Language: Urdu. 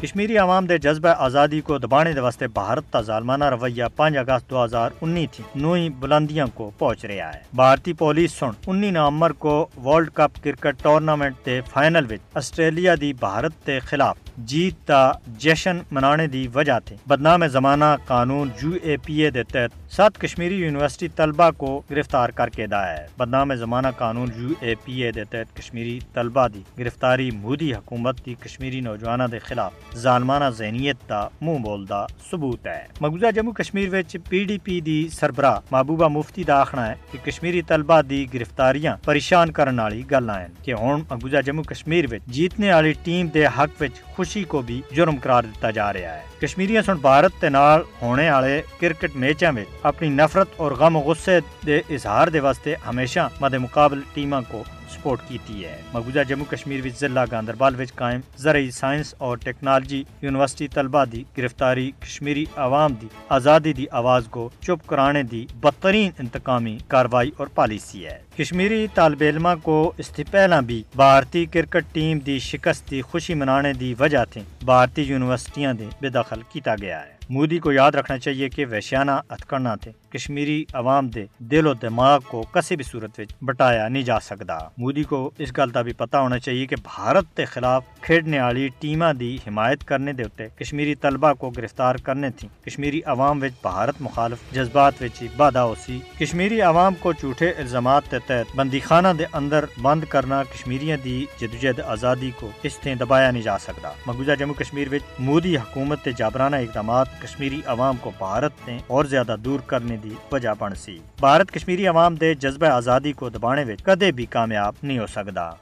کشمیری عوام دے جذبہ آزادی کو دبانے دے واسطے بھارت دا ظالمانہ رویہ 5 اگست 2019 تھی نوئی بلندیاں کو پہنچ رہا ہے۔ بھارتی پولیس سن 19 نومبر کو ورلڈ کپ کرکٹ ٹورنامنٹ دے فائنل وچ آسٹریلیا دی بھارت دے خلاف جیت دا جشن منانے دی وجہ تھی بدنام زمانہ قانون UAPA دے تحت 7 کشمیری یونیورسٹی طلبہ کو گرفتار کر کے دا ہے۔ بدنام زمانہ قانون UAPA دے تحت کشمیری طلبہ دی گرفتاری مودی حکومت دی کشمیری نوجواناں دے خلاف ظالمانہ ذہنیت دا منہ بولدا ثبوت ہے۔ مقبوضہ جموں کشمیر وچ PDP دی سربراہ محبوبہ مفتی دا آخنا ہے کہ کشمیری طلبہ دی گرفتاریاں پریشان کرن والی گلاں ہن کہ ہن مقبوضہ جموں کشمیر وچ جیتنے والی ٹیم دے حق وچ خوشی کو بھی جرم قرار دیتا جا رہا ہے۔ کشمیریاں سن بھارت تے نال ہونے والے کرکٹ میچاں وچ اپنی نفرت اور غم و غصے دے اظہار دے واسطے ہمیشہ مد مقابل ٹیماں کو سپورٹ کیتی ہے۔ مقبوضہ جموں کشمیر وچ ضلع گاندربل وچ قائم زرعی سائنس اور ٹیکنالوجی یونیورسٹی طلبہ دی گرفتاری کشمیری عوام دی آزادی دی آواز کو چپ کرانے دی بدترین انتقامی کارروائی اور پالیسی ہے۔ کشمیری طالب علماں کو اس سے پہلا بھی بھارتی کرکٹ ٹیم دی شکست دی خوشی منانے دی وجہ تھی بھارتی یونیورسٹیاں دے بے دخل کیتا گیا ہے۔ مودی کو یاد رکھنا چاہیے کہ وحشیانہ ہتھکڑاں تے کشمیری عوام دے دل و دماغ کو کسی بھی صورت وچ بٹایا نہیں جا سکدا۔ مودی کو اس گل دا بھی پتہ ہونا چاہیے کہ بھارت دے خلاف کھیڈنے والی ٹیماں دی حمایت کرنے دے اُتے کشمیری طلبہ کو گرفتار کرنے تھی کشمیری عوام وچ بھارت مخالف جذبات وچ بادھا ہوسی۔ کشمیری عوام کو جھوٹے الزامات دے تحت بندی خانہ دے اندر بند کرنا کشمیریاں دی جدوجہد آزادی کو اس تے دبایا نہیں جا سکدا۔ مقبوضہ جموں کشمیر وچ مودی حکومت تے جابرانہ اقدامات کشمیری عوام کو بھارت نے اور زیادہ دور کرنے دی وجہ بن سی۔ بھارت کشمیری عوام دے جذبہ آزادی کو دبانے وچ کدے بھی کامیاب نہیں ہو سکدا۔